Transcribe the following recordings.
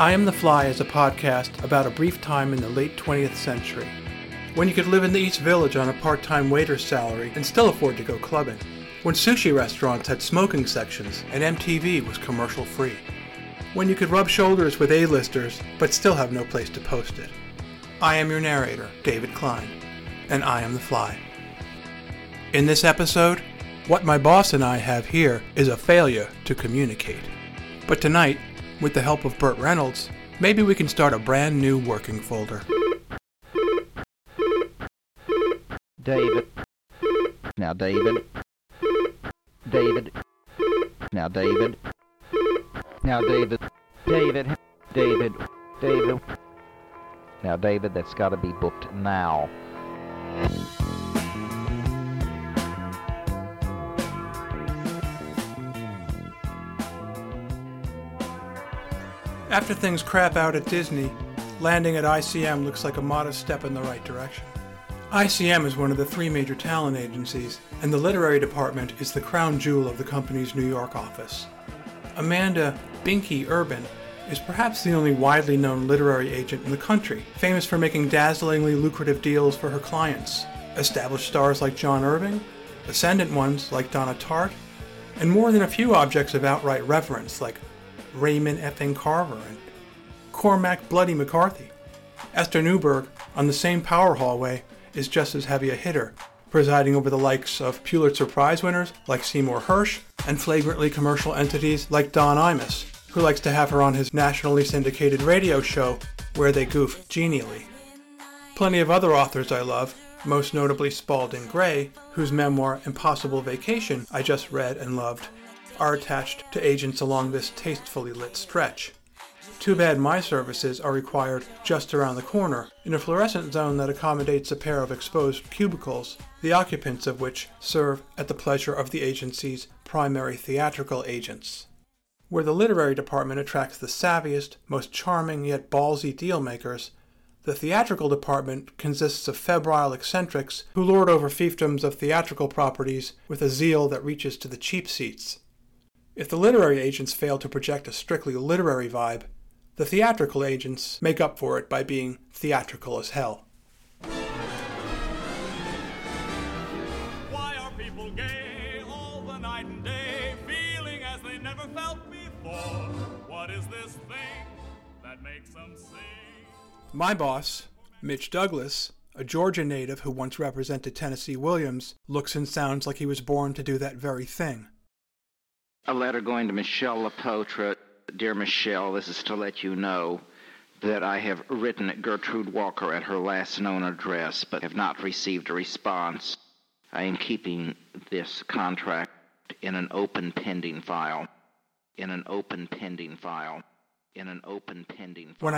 I Am the Fly is a podcast about a brief time in the late 20th century, when you could live in the East Village on a part-time waiter's salary and still afford to go clubbing, when sushi restaurants had smoking sections and MTV was commercial-free, when you could rub shoulders with A-listers but still have no place to post it. I am your narrator, David Klein, and I am the fly. In this episode, what my boss and I have here is a failure to communicate. But tonight, with the help of Burt Reynolds, maybe we can start a brand new working folder. David, that's got to be booked now. After things crap out at Disney, landing at ICM looks like a modest step in the right direction. ICM is one of the three major talent agencies, and the literary department is the crown jewel of the company's New York office. Amanda Binky Urban is perhaps the only widely known literary agent in the country, famous for making dazzlingly lucrative deals for her clients, established stars like John Irving, ascendant ones like Donna Tartt, and more than a few objects of outright reverence like Raymond F.N. Carver and Cormac McCarthy. Esther Newberg, on the same power hallway, is just as heavy a hitter, presiding over the likes of Pulitzer Prize winners like Seymour Hersh and flagrantly commercial entities like Don Imus, who likes to have her on his nationally syndicated radio show where they goof genially. Plenty of other authors I love, most notably Spalding Gray, whose memoir Impossible Vacation I just read and loved, are attached to agents along this tastefully lit stretch. Too bad my services are required just around the corner, in a fluorescent zone that accommodates a pair of exposed cubicles, the occupants of which serve at the pleasure of the agency's primary theatrical agents. Where the literary department attracts the savviest, most charming yet ballsy dealmakers, the theatrical department consists of febrile eccentrics who lord over fiefdoms of theatrical properties with a zeal that reaches to the cheap seats. If the literary agents fail to project a strictly literary vibe, the theatrical agents make up for it by being theatrical as hell. Why are people gay all the night and day, feeling as they never felt before? What is this thing that makes them sing? My boss, Mitch Douglas, a Georgia native who once represented Tennessee Williams, looks and sounds like he was born to do that very thing. A letter going to Michelle LaPotra. Dear Michelle, this is to let you know that I have written at Gertrude Walker at her last known address, but have not received a response. I am keeping this contract in an open pending file. When I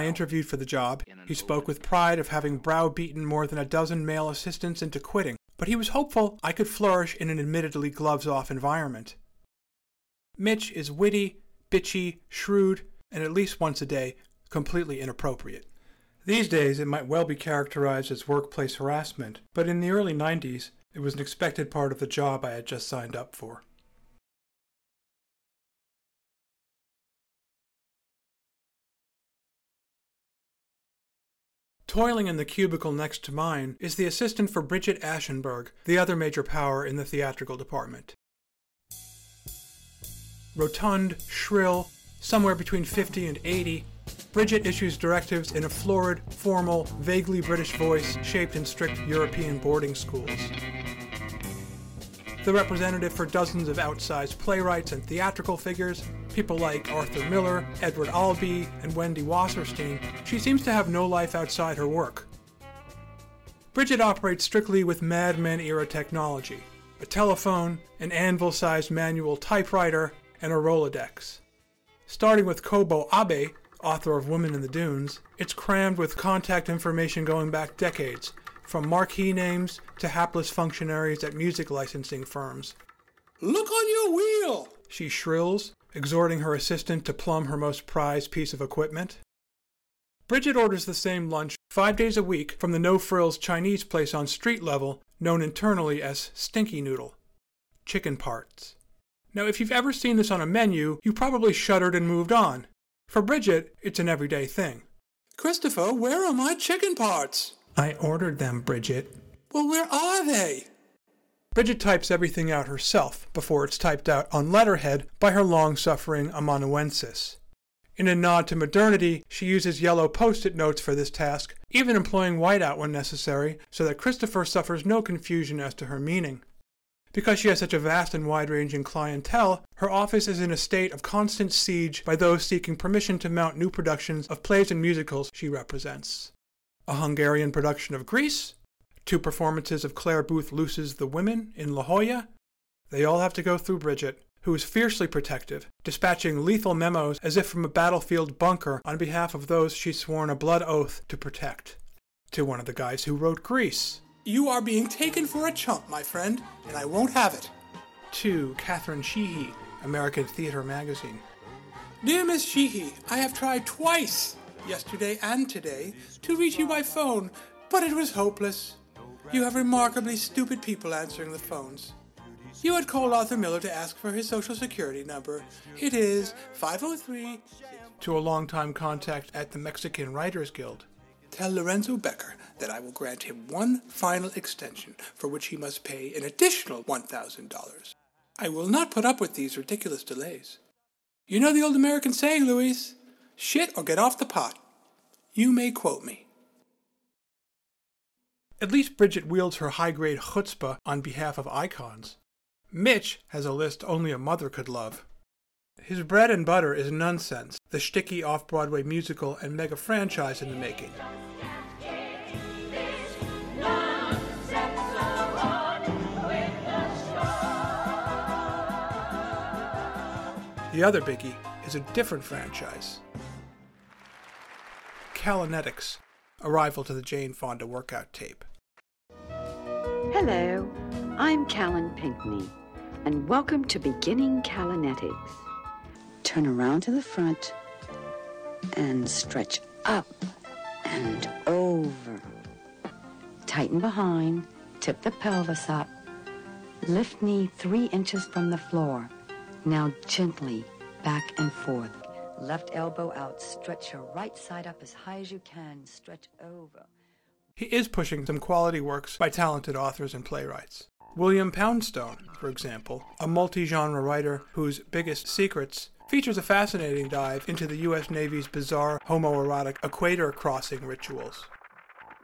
interviewed for the job, he spoke with pride of having browbeaten more than a dozen male assistants into quitting, but he was hopeful I could flourish in an admittedly gloves-off environment. Mitch is witty, bitchy, shrewd, and at least once a day, completely inappropriate. These days, it might well be characterized as workplace harassment, but in the early 90s, it was an expected part of the job I had just signed up for. Toiling in the cubicle next to mine is the assistant for Bridget Ashenberg, the other major power in the theatrical department. Rotund, shrill, somewhere between 50 and 80, Bridget issues directives in a florid, formal, vaguely British voice shaped in strict European boarding schools. The representative for dozens of outsized playwrights and theatrical figures, people like Arthur Miller, Edward Albee, and Wendy Wasserstein, she seems to have no life outside her work. Bridget operates strictly with Mad Men-era technology, a telephone, an anvil-sized manual typewriter, and a Rolodex. Starting with Kobo Abe, author of Women in the Dunes, it's crammed with contact information going back decades, from marquee names to hapless functionaries at music licensing firms. Look on your wheel, she shrills, exhorting her assistant to plumb her most prized piece of equipment. Bridget orders the same lunch 5 days a week from the no-frills Chinese place on street level, known internally as Stinky Noodle. Chicken parts. Now, if you've ever seen this on a menu, you probably shuddered and moved on. For Bridget, it's an everyday thing. Christopher, where are my chicken parts? I ordered them, Bridget. Well, where are they? Bridget types everything out herself before it's typed out on letterhead by her long-suffering amanuensis. In a nod to modernity, she uses yellow post-it notes for this task, even employing whiteout when necessary, so that Christopher suffers no confusion as to her meaning. Because she has such a vast and wide-ranging clientele, her office is in a state of constant siege by those seeking permission to mount new productions of plays and musicals she represents. A Hungarian production of Grease, 2 performances of Claire Booth Luce's The Women in La Jolla. They all have to go through Bridget, who is fiercely protective, dispatching lethal memos as if from a battlefield bunker on behalf of those she's sworn a blood oath to protect. To one of the guys who wrote Grease. You are being taken for a chump, my friend, and I won't have it. To Catherine Sheehy, American Theatre Magazine. Dear Miss Sheehy, I have tried twice, yesterday and today, to reach you by phone, but it was hopeless. You have remarkably stupid people answering the phones. You had called Arthur Miller to ask for his social security number. It is 503... To a longtime contact at the Mexican Writers Guild. Tell Lorenzo Becker that I will grant him one final extension for which he must pay an additional $1,000. I will not put up with these ridiculous delays. You know the old American saying, Louise, shit or get off the pot. You may quote me. At least Bridget wields her high-grade chutzpah on behalf of icons. Mitch has a list only a mother could love. His bread and butter is Nonsense, the shticky off-Broadway musical and mega franchise in the making. The other biggie is a different franchise. Calinetics, a rival to the Jane Fonda workout tape. Hello, I'm Callan Pinkney, and welcome to Beginning Calinetics. Turn around to the front and stretch up and over. Tighten behind, tip the pelvis up, lift knee 3 inches from the floor. Now gently back and forth. Left elbow out, stretch your right side up as high as you can, stretch over. He is pushing some quality works by talented authors and playwrights. William Poundstone, for example, a multi-genre writer whose biggest secrets features a fascinating dive into the U.S. Navy's bizarre homoerotic equator crossing rituals.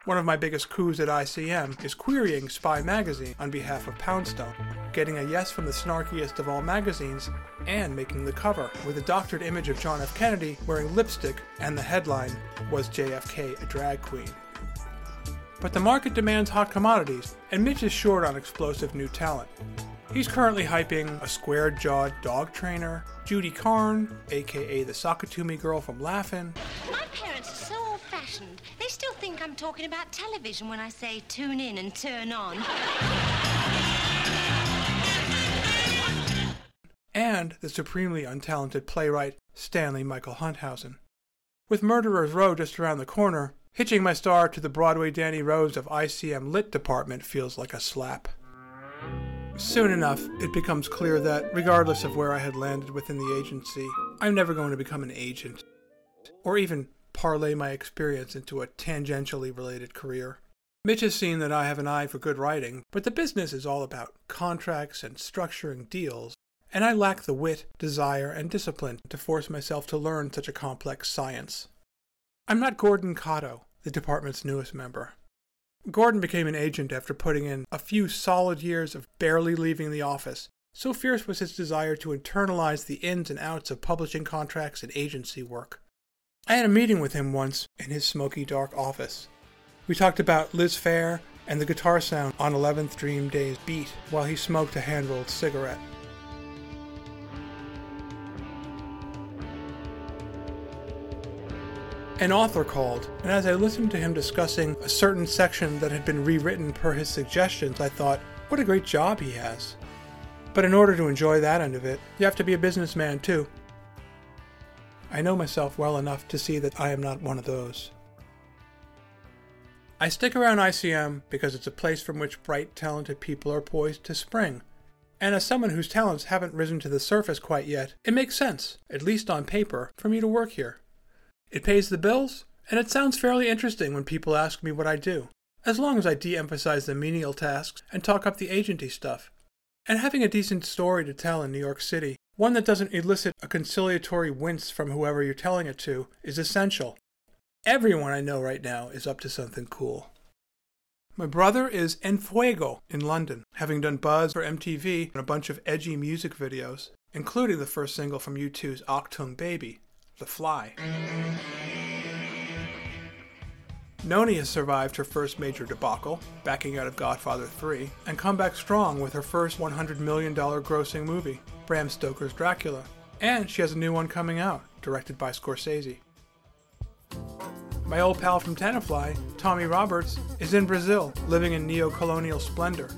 One of my biggest coups at ICM is querying Spy Magazine on behalf of Poundstone, getting a yes from the snarkiest of all magazines, and making the cover with a doctored image of John F. Kennedy wearing lipstick and the headline, "Was JFK a drag queen?" But the market demands hot commodities, and Mitch is short on explosive new talent. He's currently hyping a square-jawed dog trainer, Judy Carn, a.k.a. the Sakatumi girl from Laugh-In. My parents are so old-fashioned, they still think I'm talking about television when I say tune in and turn on. And the supremely untalented playwright Stanley Michael Hunthausen. With Murderer's Row just around the corner, hitching my star to the Broadway Danny Rose of ICM Lit Department feels like a slap. Soon enough, it becomes clear that, regardless of where I had landed within the agency, I'm never going to become an agent, or even parlay my experience into a tangentially related career. Mitch has seen that I have an eye for good writing, but the business is all about contracts and structuring deals, and I lack the wit, desire, and discipline to force myself to learn such a complex science. I'm not Gordon Cotto, the department's newest member. Gordon became an agent after putting in a few solid years of barely leaving the office. So fierce was his desire to internalize the ins and outs of publishing contracts and agency work. I had a meeting with him once in his smoky, dark office. We talked about Liz Phair and the guitar sound on 11th Dream Day's Beat while he smoked a hand-rolled cigarette. An author called, and as I listened to him discussing a certain section that had been rewritten per his suggestions, I thought, what a great job he has. But in order to enjoy that end of it, you have to be a businessman too. I know myself well enough to see that I am not one of those. I stick around ICM because it's a place from which bright, talented people are poised to spring. And as someone whose talents haven't risen to the surface quite yet, it makes sense, at least on paper, for me to work here. It pays the bills, and it sounds fairly interesting when people ask me what I do, as long as I de-emphasize the menial tasks and talk up the agency stuff. And having a decent story to tell in New York City, one that doesn't elicit a conciliatory wince from whoever you're telling it to, is essential. Everyone I know right now is up to something cool. My brother is En Fuego in London, having done buzz for MTV and a bunch of edgy music videos, including the first single from U2's Achtung Baby, The Fly. Noni has survived her first major debacle, backing out of Godfather 3, and come back strong with her first $100 million grossing movie, Bram Stoker's Dracula. And she has a new one coming out, directed by Scorsese. My old pal from Tenafly, Tommy Roberts, is in Brazil, living in neo-colonial splendor.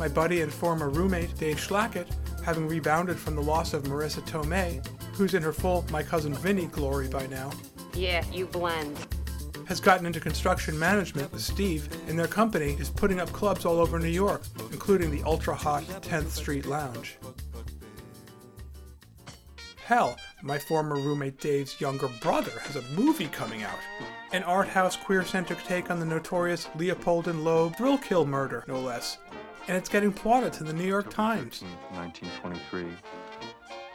My buddy and former roommate, Dave Schlackett, having rebounded from the loss of Marissa Tomei, who's in her full My Cousin Vinny glory by now. Yeah, you blend. Has gotten into construction management with Steve, and their company is putting up clubs all over New York, including the ultra-hot 10th Street Lounge. Hell, my former roommate Dave's younger brother has a movie coming out. An art house queer-centric take on the notorious Leopold and Loeb thrill kill murder, no less. And it's getting plotted to the New York Times. 1923.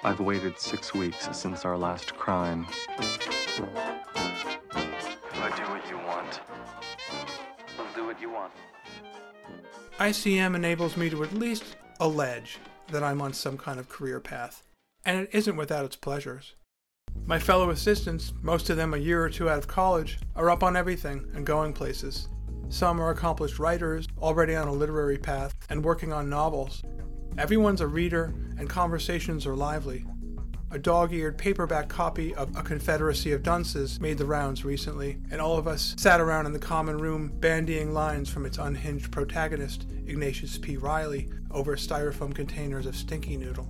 I've waited 6 weeks since our last crime. Do I do what you want? I'll do what you want. ICM enables me to at least allege that I'm on some kind of career path. And it isn't without its pleasures. My fellow assistants, most of them a year or two out of college, are up on everything and going places. Some are accomplished writers, already on a literary path, and working on novels. Everyone's a reader, and conversations are lively. A dog-eared paperback copy of A Confederacy of Dunces made the rounds recently, and all of us sat around in the common room bandying lines from its unhinged protagonist, Ignatius P. Riley, over styrofoam containers of stinky noodle.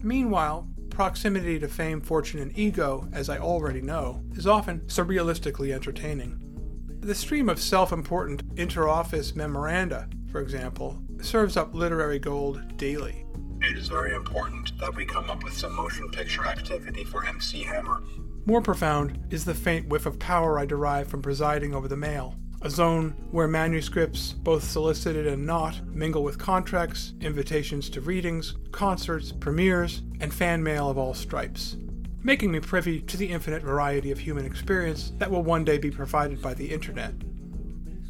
Meanwhile, proximity to fame, fortune, and ego, as I already know, is often surrealistically entertaining. The stream of self-important inter-office memoranda, for example, serves up literary gold daily. It is very important that we come up with some motion picture activity for MC Hammer. More profound is the faint whiff of power I derive from presiding over the mail, a zone where manuscripts, both solicited and not, mingle with contracts, invitations to readings, concerts, premieres, and fan mail of all stripes, making me privy to the infinite variety of human experience that will one day be provided by the internet.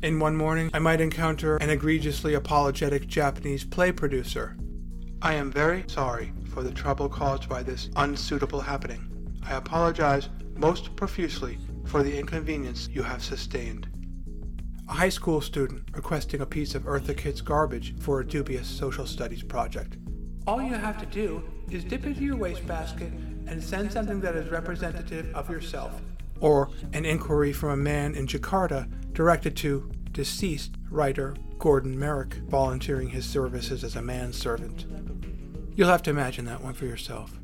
In one morning, I might encounter an egregiously apologetic Japanese play producer. I am very sorry for the trouble caused by this unsuitable happening. I apologize most profusely for the inconvenience you have sustained. A high school student requesting a piece of Eartha Kitt's garbage for a dubious social studies project. All you have to do is dip into your wastebasket and send something that is representative of yourself. Or an inquiry from a man in Jakarta directed to deceased writer Gordon Merrick, volunteering his services as a manservant. You'll have to imagine that one for yourself.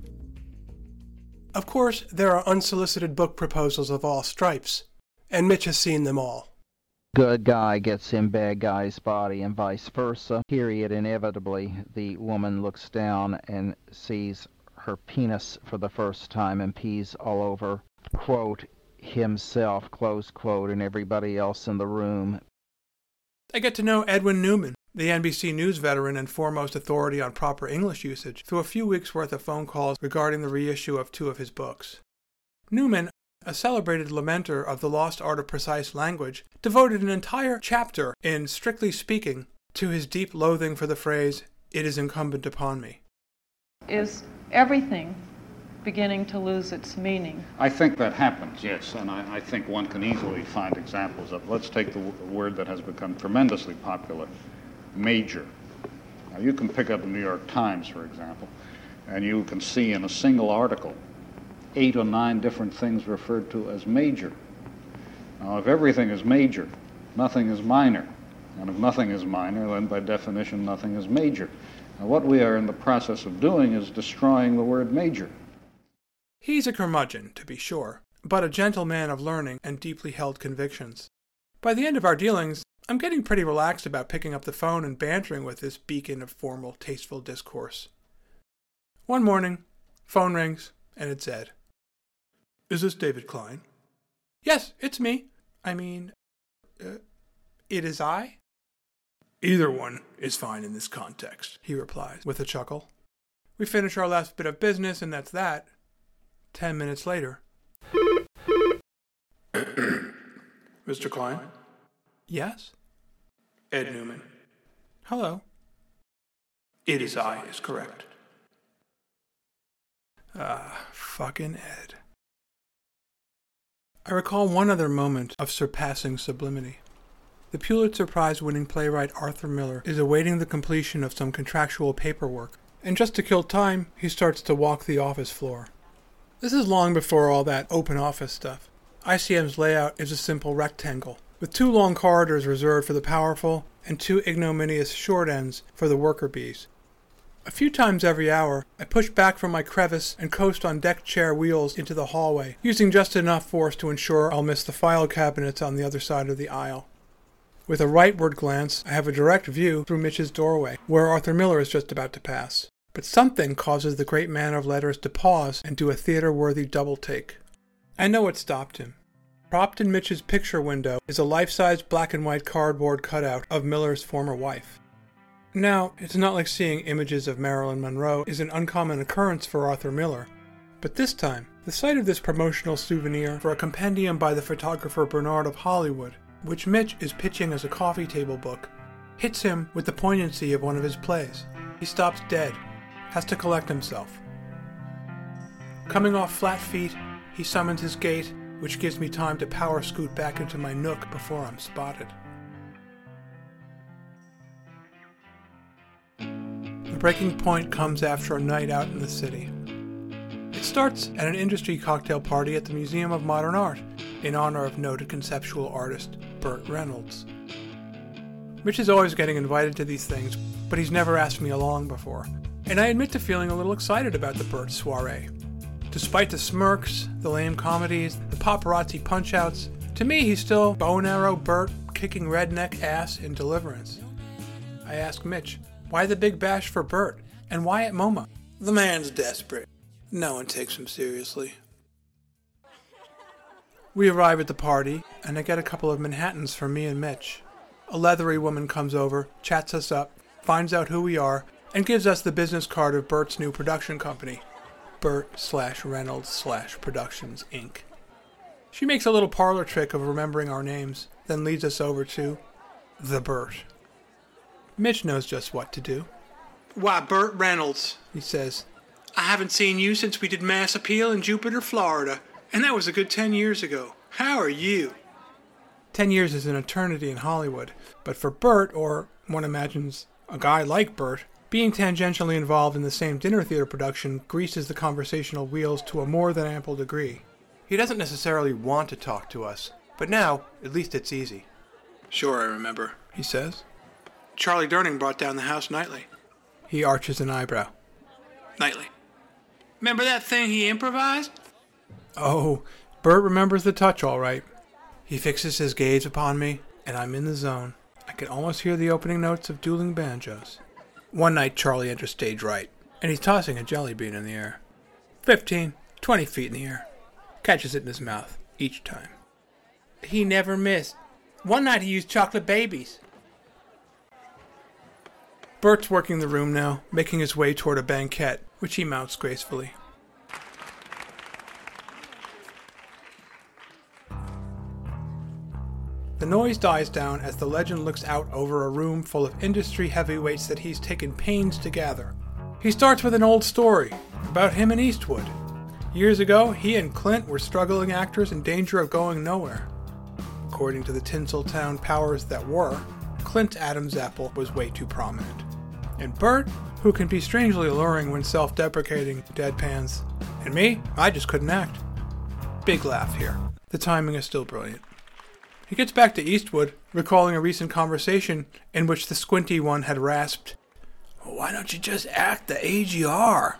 Of course, there are unsolicited book proposals of all stripes, and Mitch has seen them all. Good guy gets in bad guy's body and vice versa. Period. Inevitably, the woman looks down and sees her penis for the first time and pees all over, quote, himself, close quote, and everybody else in the room. I get to know Edwin Newman, the NBC News veteran and foremost authority on proper English usage, through a few weeks' worth of phone calls regarding the reissue of two of his books. Newman, a celebrated lamenter of the lost art of precise language, devoted an entire chapter in Strictly Speaking to his deep loathing for the phrase, "It is incumbent upon me." Is everything beginning to lose its meaning? I think that happens, yes, and I think one can easily find examples of. Let's take the word that has become tremendously popular, major. Now, you can pick up the New York Times, for example, and you can see in a single article 8 or 9 different things referred to as major. Now, if everything is major, nothing is minor. And if nothing is minor, then by definition, nothing is major. Now, what we are in the process of doing is destroying the word major. He's a curmudgeon, to be sure, but a gentle man of learning and deeply held convictions. By the end of our dealings, I'm getting pretty relaxed about picking up the phone and bantering with this beacon of formal, tasteful discourse. One morning, phone rings, and it's Ed. Is this David Klein? Yes, it's me. It is I? Either one is fine in this context, he replies, with a chuckle. We finish our last bit of business, and that's that. 10 minutes later. Mr. Klein? Yes? Ed Newman. Hello. It is I is correct. Ah, fucking Ed. I recall one other moment of surpassing sublimity. The Pulitzer Prize-winning playwright Arthur Miller is awaiting the completion of some contractual paperwork, and just to kill time, he starts to walk the office floor. This is long before all that open office stuff. ICM's layout is a simple rectangle, with two long corridors reserved for the powerful and two ignominious short ends for the worker bees. A few times every hour, I push back from my crevice and coast on deck chair wheels into the hallway, using just enough force to ensure I'll miss the file cabinets on the other side of the aisle. With a rightward glance, I have a direct view through Mitch's doorway, where Arthur Miller is just about to pass. But something causes the great man of letters to pause and do a theater-worthy double-take. I know what stopped him. Propped in Mitch's picture window is a life-size black-and-white cardboard cutout of Miller's former wife. Now, it's not like seeing images of Marilyn Monroe is an uncommon occurrence for Arthur Miller, but this time, the sight of this promotional souvenir for a compendium by the photographer Bernard of Hollywood, which Mitch is pitching as a coffee table book, hits him with the poignancy of one of his plays. He stops dead, has to collect himself. Coming off flat feet, he summons his gate, which gives me time to power scoot back into my nook before I'm spotted. The breaking point comes after a night out in the city. It starts at an industry cocktail party at the Museum of Modern Art in honor of noted conceptual artist Burt Reynolds. Mitch is always getting invited to these things, but he's never asked me along before, and I admit to feeling a little excited about the Burt soiree. Despite the smirks, the lame comedies, the paparazzi punch-outs, to me he's still bone arrow Burt kicking redneck ass in Deliverance. I ask Mitch, why the big bash for Burt, and why at MoMA? The man's desperate. No one takes him seriously. We arrive at the party, and I get a couple of Manhattans for me and Mitch. A leathery woman comes over, chats us up, finds out who we are, and gives us the business card of Burt's new production company, Burt/Reynolds/Productions, Inc. She makes a little parlor trick of remembering our names, then leads us over to the Burt. Mitch knows just what to do. Why, Burt Reynolds, he says. I haven't seen you since we did Mass Appeal in Jupiter, Florida, and that was a good 10 years ago. How are you? 10 years is an eternity in Hollywood, but for Burt, or one imagines a guy like Burt, being tangentially involved in the same dinner theater production greases the conversational wheels to a more than ample degree. He doesn't necessarily want to talk to us, but now, at least it's easy. Sure, I remember, he says. Charlie Durning brought down the house nightly. He arches an eyebrow. Nightly. Remember that thing he improvised? Oh, Burt remembers the touch all right. He fixes his gaze upon me, and I'm in the zone. I can almost hear the opening notes of dueling banjos. One night Charlie enters stage right, and he's tossing a jelly bean in the air. 15, 20 feet in the air. Catches it in his mouth, each time. He never missed. One night he used chocolate babies. Burt's working the room now, making his way toward a banquette, which he mounts gracefully. The noise dies down as the legend looks out over a room full of industry heavyweights that he's taken pains to gather. He starts with an old story about him and Eastwood. Years ago, he and Clint were struggling actors in danger of going nowhere. According to the Tinseltown powers that were, Clint's Adam's apple was way too prominent. And Burt, who can be strangely alluring when self-deprecating, deadpans. And me, I just couldn't act. Big laugh here. The timing is still brilliant. He gets back to Eastwood, recalling a recent conversation in which the squinty one had rasped, "Why don't you just act the age you are?"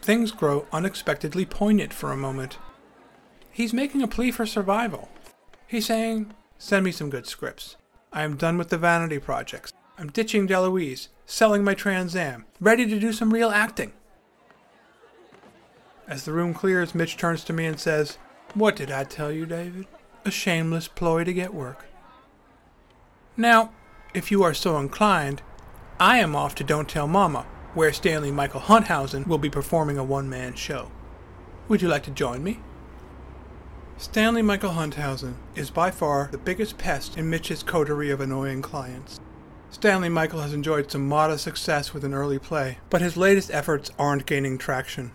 Things grow unexpectedly poignant for a moment. He's making a plea for survival. He's saying, send me some good scripts. I am done with the vanity projects. I'm ditching DeLuise, selling my Trans Am, ready to do some real acting. As the room clears, Mitch turns to me and says, What did I tell you, David? A shameless ploy to get work. Now, if you are so inclined, I am off to Don't Tell Mama, where Stanley Michael Hunthausen will be performing a one-man show. Would you like to join me? Stanley Michael Hunthausen is by far the biggest pest in Mitch's coterie of annoying clients. Stanley Michael has enjoyed some modest success with an early play, but his latest efforts aren't gaining traction.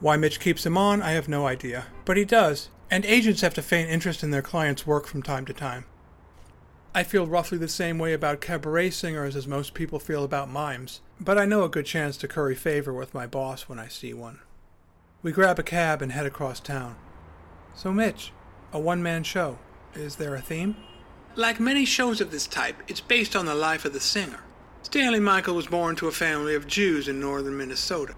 Why Mitch keeps him on, I have no idea, but he does, and agents have to feign interest in their clients' work from time to time. I feel roughly the same way about cabaret singers as most people feel about mimes, but I know a good chance to curry favor with my boss when I see one. We grab a cab and head across town. So Mitch, a one-man show, is there a theme? Like many shows of this type, it's based on the life of the singer. Stanley Michael was born to a family of Jews in northern Minnesota.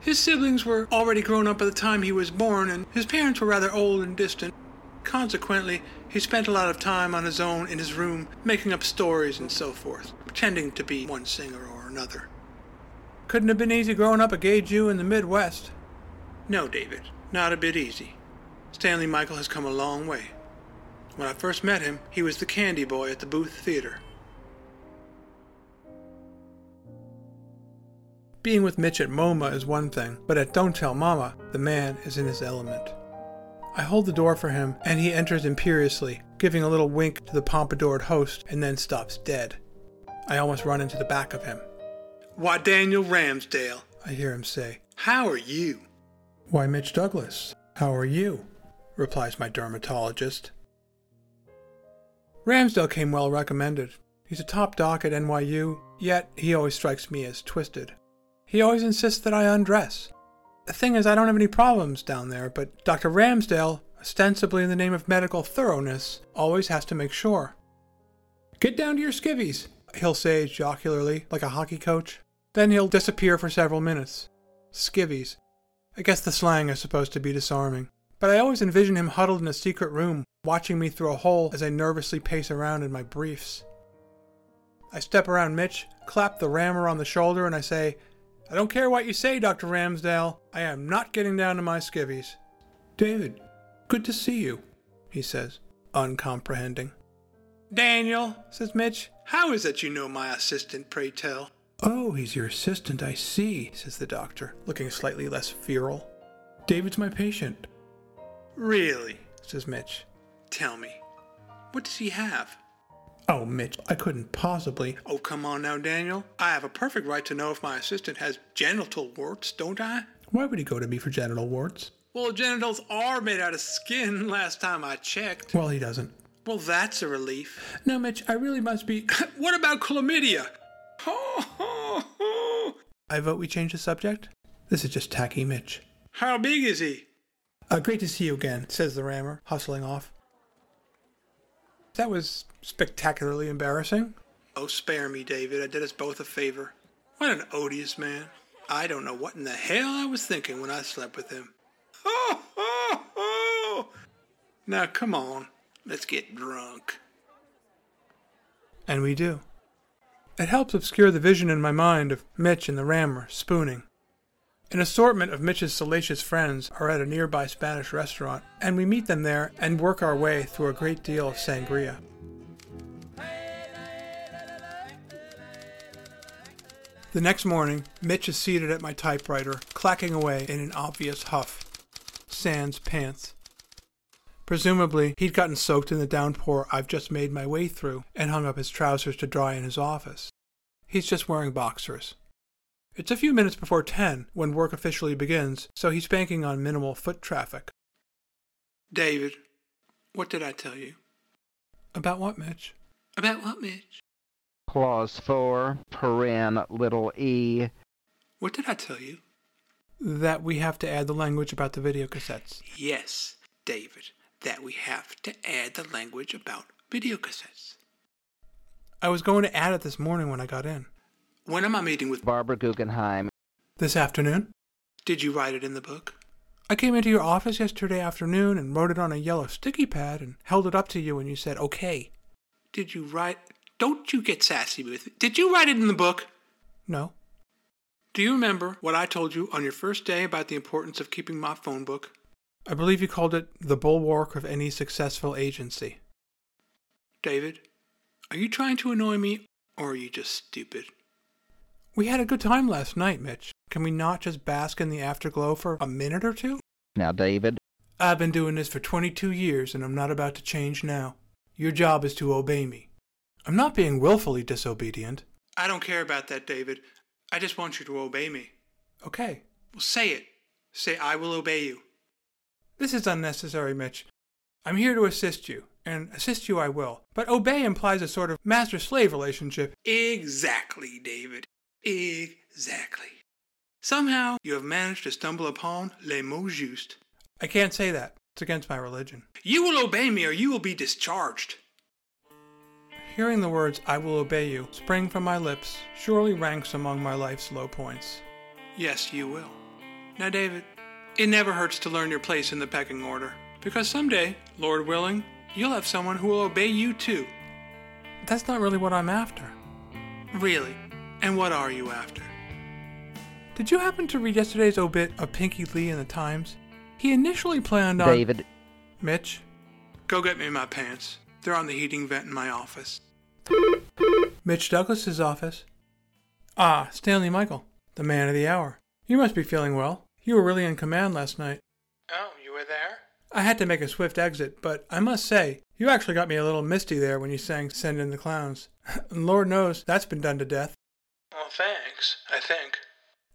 His siblings were already grown up by the time he was born, and his parents were rather old and distant. Consequently, he spent a lot of time on his own in his room, making up stories and so forth, pretending to be one singer or another. Couldn't have been easy growing up a gay Jew in the Midwest. No, David, not a bit easy. Stanley Michael has come a long way. When I first met him, he was the candy boy at the Booth Theater. Being with Mitch at MoMA is one thing, but at Don't Tell Mama, the man is in his element. I hold the door for him, and he enters imperiously, giving a little wink to the pompadoured host, and then stops dead. I almost run into the back of him. Why, Daniel Ramsdale, I hear him say. How are you? Why, Mitch Douglas, how are you? Replies my dermatologist. Ramsdale came well recommended. He's a top doc at NYU, yet he always strikes me as twisted. He always insists that I undress. The thing is, I don't have any problems down there, but Dr. Ramsdale, ostensibly in the name of medical thoroughness, always has to make sure. Get down to your skivvies, he'll say jocularly, like a hockey coach. Then he'll disappear for several minutes. Skivvies. I guess the slang is supposed to be disarming. But I always envision him huddled in a secret room, watching me through a hole as I nervously pace around in my briefs. I step around Mitch, clap the rammer on the shoulder, and I say, I don't care what you say, Dr. Ramsdale. I am not getting down to my skivvies. David, good to see you, he says, uncomprehending. Daniel, says Mitch, how is it you know my assistant, pray tell? Oh, he's your assistant, I see, says the doctor, looking slightly less feral. David's my patient. Really, says Mitch. Tell me, what does he have? Oh, Mitch, I couldn't possibly... Oh, come on now, Daniel. I have a perfect right to know if my assistant has genital warts, don't I? Why would he go to me for genital warts? Well, genitals are made out of skin last time I checked. Well, he doesn't. Well, that's a relief. Now, Mitch, I really must be... What about chlamydia? Ho, ho, ho! I vote we change the subject. This is just tacky, Mitch. How big is he? Great to see you again, says the rammer, hustling off. That was spectacularly embarrassing. Oh, spare me, David. I did us both a favor. What an odious man. I don't know what in the hell I was thinking when I slept with him. Ho, ho, ho! Now, come on. Let's get drunk. And we do. It helps obscure the vision in my mind of Mitch and the rammer spooning. An assortment of Mitch's salacious friends are at a nearby Spanish restaurant, and we meet them there and work our way through a great deal of sangria. The next morning, Mitch is seated at my typewriter, clacking away in an obvious huff. Sans pants. Presumably, he'd gotten soaked in the downpour I've just made my way through and hung up his trousers to dry in his office. He's just wearing boxers. It's a few minutes before 10 when work officially begins, so he's banking on minimal foot traffic. David, what did I tell you? About what, Mitch? About what, Mitch? Clause 4, (e). What did I tell you? That we have to add the language about the videocassettes. Yes, David, that we have to add the language about videocassettes. I was going to add it this morning when I got in. When am I meeting with Barbara Guggenheim? This afternoon. Did you write it in the book? I came into your office yesterday afternoon and wrote it on a yellow sticky pad and held it up to you and you said, okay. Did you write... Don't you get sassy with me. Did you write it in the book? No. Do you remember what I told you on your first day about the importance of keeping my phone book? I believe you called it the bulwark of any successful agency. David, are you trying to annoy me or are you just stupid? We had a good time last night, Mitch. Can we not just bask in the afterglow for a minute or two? Now, David. I've been doing this for 22 years, and I'm not about to change now. Your job is to obey me. I'm not being willfully disobedient. I don't care about that, David. I just want you to obey me. Okay. Well, say it. Say, I will obey you. This is unnecessary, Mitch. I'm here to assist you, and assist you I will. But obey implies a sort of master-slave relationship. Exactly, David. Exactly. Somehow, you have managed to stumble upon les mots justes. I can't say that. It's against my religion. You will obey me or you will be discharged. Hearing the words, I will obey you, spring from my lips, surely ranks among my life's low points. Yes, you will. Now, David, it never hurts to learn your place in the pecking order, because someday, Lord willing, you'll have someone who will obey you too. That's not really what I'm after. Really? And what are you after? Did you happen to read yesterday's obit of Pinky Lee in the Times? He initially planned on... David. Mitch? Go get me my pants. They're on the heating vent in my office. Mitch Douglas's office? Ah, Stanley Michael, the man of the hour. You must be feeling well. You were really in command last night. Oh, you were there? I had to make a swift exit, but I must say, you actually got me a little misty there when you sang Send in the Clowns. And Lord knows, that's been done to death. Well, thanks, I think.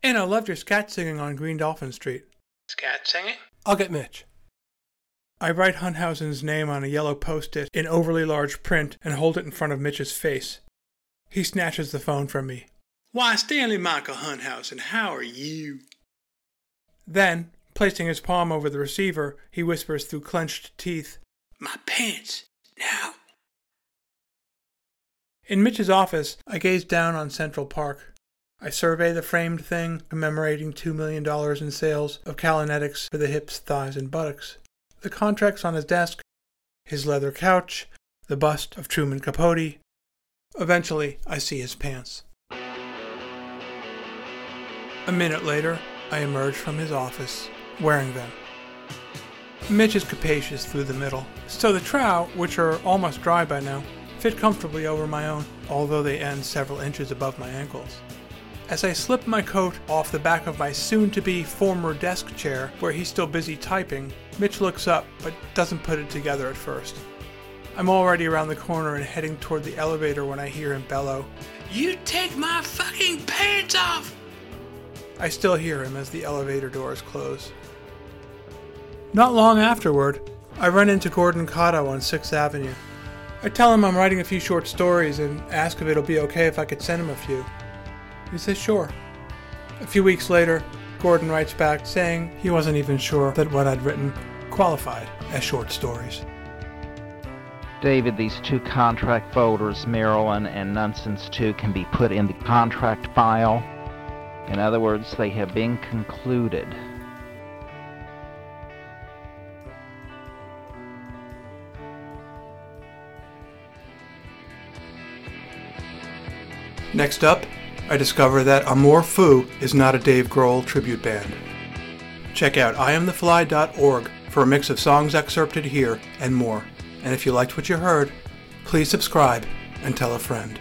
And I loved your scat singing on Green Dolphin Street. Scat singing? I'll get Mitch. I write Hunthausen's name on a yellow post-it in overly large print and hold it in front of Mitch's face. He snatches the phone from me. Why, Stanley Michael Hunthausen, how are you? Then, placing his palm over the receiver, he whispers through clenched teeth, My pants, now. In Mitch's office, I gaze down on Central Park. I survey the framed thing commemorating $2 million in sales of Calinetics for the hips, thighs, and buttocks, the contracts on his desk, his leather couch, the bust of Truman Capote. Eventually, I see his pants. A minute later, I emerge from his office, wearing them. Mitch is capacious through the middle, so the trousers, which are almost dry by now, fit comfortably over my own, although they end several inches above my ankles. As I slip my coat off the back of my soon-to-be former desk chair, where he's still busy typing, Mitch looks up, but doesn't put it together at first. I'm already around the corner and heading toward the elevator when I hear him bellow, You take my fucking pants off! I still hear him as the elevator doors close. Not long afterward, I run into Gordon Cotto on 6th Avenue. I tell him I'm writing a few short stories and ask if it'll be okay if I could send him a few. He says, sure. A few weeks later, Gordon writes back saying he wasn't even sure that what I'd written qualified as short stories. David, these two contract folders, Maryland and Nonsense 2, can be put in the contract file. In other words, they have been concluded. Next up, I discover that Amour Fou is not a Dave Grohl tribute band. Check out IamTheFly.org for a mix of songs excerpted here and more. And if you liked what you heard, please subscribe and tell a friend.